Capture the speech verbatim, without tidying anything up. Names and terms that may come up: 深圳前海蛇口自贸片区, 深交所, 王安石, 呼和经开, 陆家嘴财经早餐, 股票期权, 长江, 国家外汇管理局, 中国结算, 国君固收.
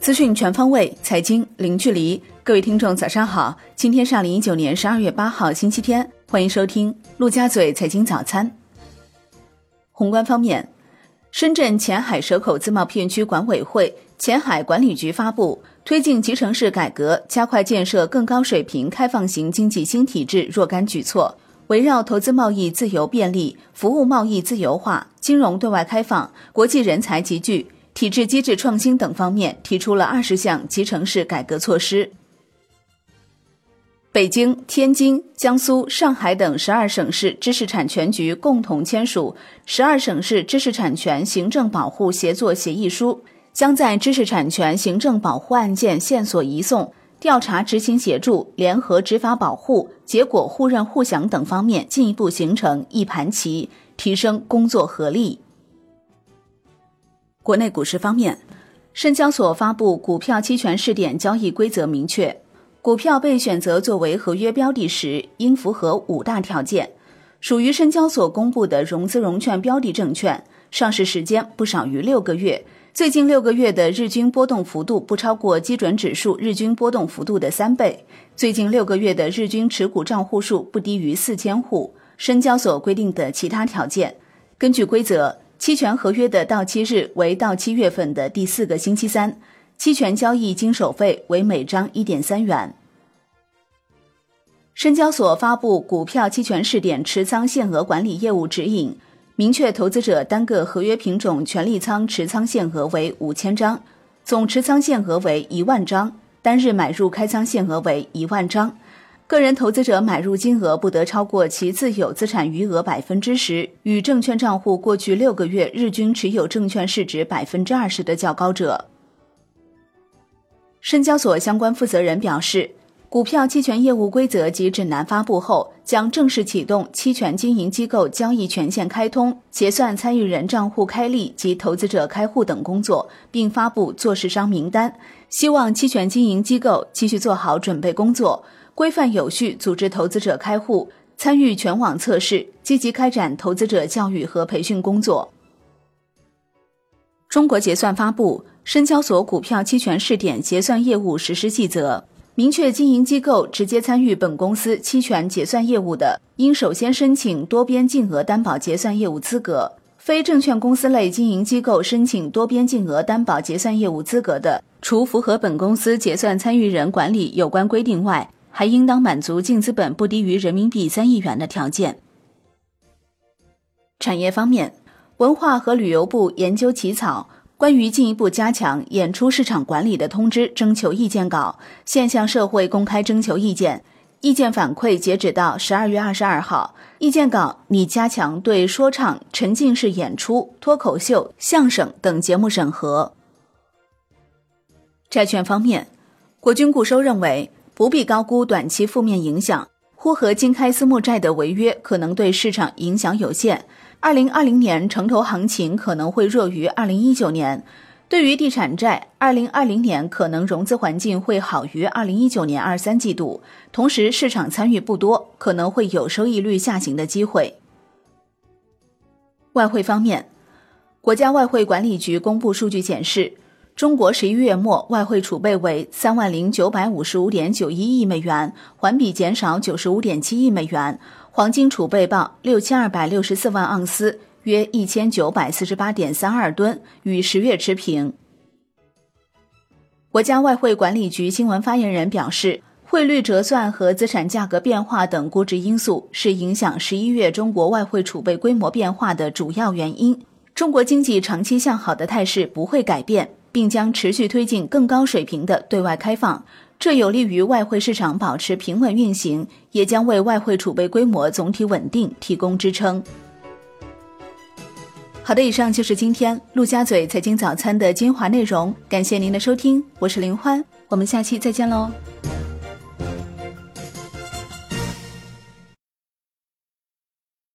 资讯全方位，财经零距离。各位听众早上好，今天是二零一九年十二月八号星期天，欢迎收听陆家嘴财经早餐。宏观方面，深圳前海蛇口自贸片区管委会、前海管理局发布推进集成式改革，加快建设更高水平开放型经济新体制若干举措，围绕投资贸易自由便利、服务贸易自由化、金融对外开放、国际人才集聚、体制机制创新等方面提出了二十项集成式改革措施。北京、天津、江苏、上海等十二省市知识产权局共同签署十二省市知识产权行政保护协作协议书，将在知识产权行政保护案件线索移送、调查执行协助、联合执法保护、结果互认互享等方面进一步形成一盘棋，提升工作合力。国内股市方面，深交所发布股票期权试点交易规则，明确股票被选择作为合约标的时应符合五大条件，属于深交所公布的融资融券标的证券上市时间不少于六个月，最近六个月的日均波动幅度不超过基准指数日均波动幅度的三倍，最近六个月的日均持股账户数不低于四千户。深交所规定的其他条件，根据规则，期权合约的到期日为到期月份的第四个星期三，期权交易经手费为每张 一点三元。深交所发布股票期权试点持仓限额管理业务指引，明确投资者单个合约品种权利仓持仓限额为五千张，总持仓限额为一万张，单日买入开仓限额为一万张，个人投资者买入金额不得超过其自有资产余额 百分之十 与证券账户过去六个月日均持有证券市值 百分之二十 的较高者。深交所相关负责人表示，股票期权业务规则及指南发布后，将正式启动期权经营机构交易权限开通、结算参与人账户开立及投资者开户等工作，并发布做市商名单，希望期权经营机构继续做好准备工作，规范有序组织投资者开户，参与全网测试，积极开展投资者教育和培训工作。中国结算发布深交所股票期权试点结算业务实施细则，明确经营机构直接参与本公司期权结算业务的，应首先申请多边净额担保结算业务资格；非证券公司类经营机构申请多边净额担保结算业务资格的，除符合本公司结算参与人管理有关规定外，还应当满足净资本不低于人民币三亿元的条件。产业方面，文化和旅游部研究起草关于进一步加强演出市场管理的通知征求意见稿，现向社会公开征求意见，意见反馈截止到十二月二十二号。意见稿拟加强对说唱、沉浸式演出、脱口秀、相声等节目审核。债券方面，国君固收认为不必高估短期负面影响，呼和经开私募债的违约可能对市场影响有限，二零二零年城投行情可能会弱于二零一九年，对于地产债，二零二零年可能融资环境会好于二零一九年二三季度，同时市场参与不多，可能会有收益率下行的机会。外汇方面，国家外汇管理局公布数据显示，中国十一月末外汇储备为 三万零九百五十五点九一亿美元，环比减少 九十五点七亿美元，黄金储备报 六千二百六十四万盎司，约 一千九百四十八点三二吨，与十月持平。国家外汇管理局新闻发言人表示，汇率折算和资产价格变化等估值因素是影响十一月中国外汇储备规模变化的主要原因，中国经济长期向好的态势不会改变，并将持续推进更高水平的对外开放，这有利于外汇市场保持平稳运行，也将为外汇储备规模总体稳定提供支撑。好的，以上就是今天陆家嘴财经早餐的精华内容，感谢您的收听，我是林欢，我们下期再见喽。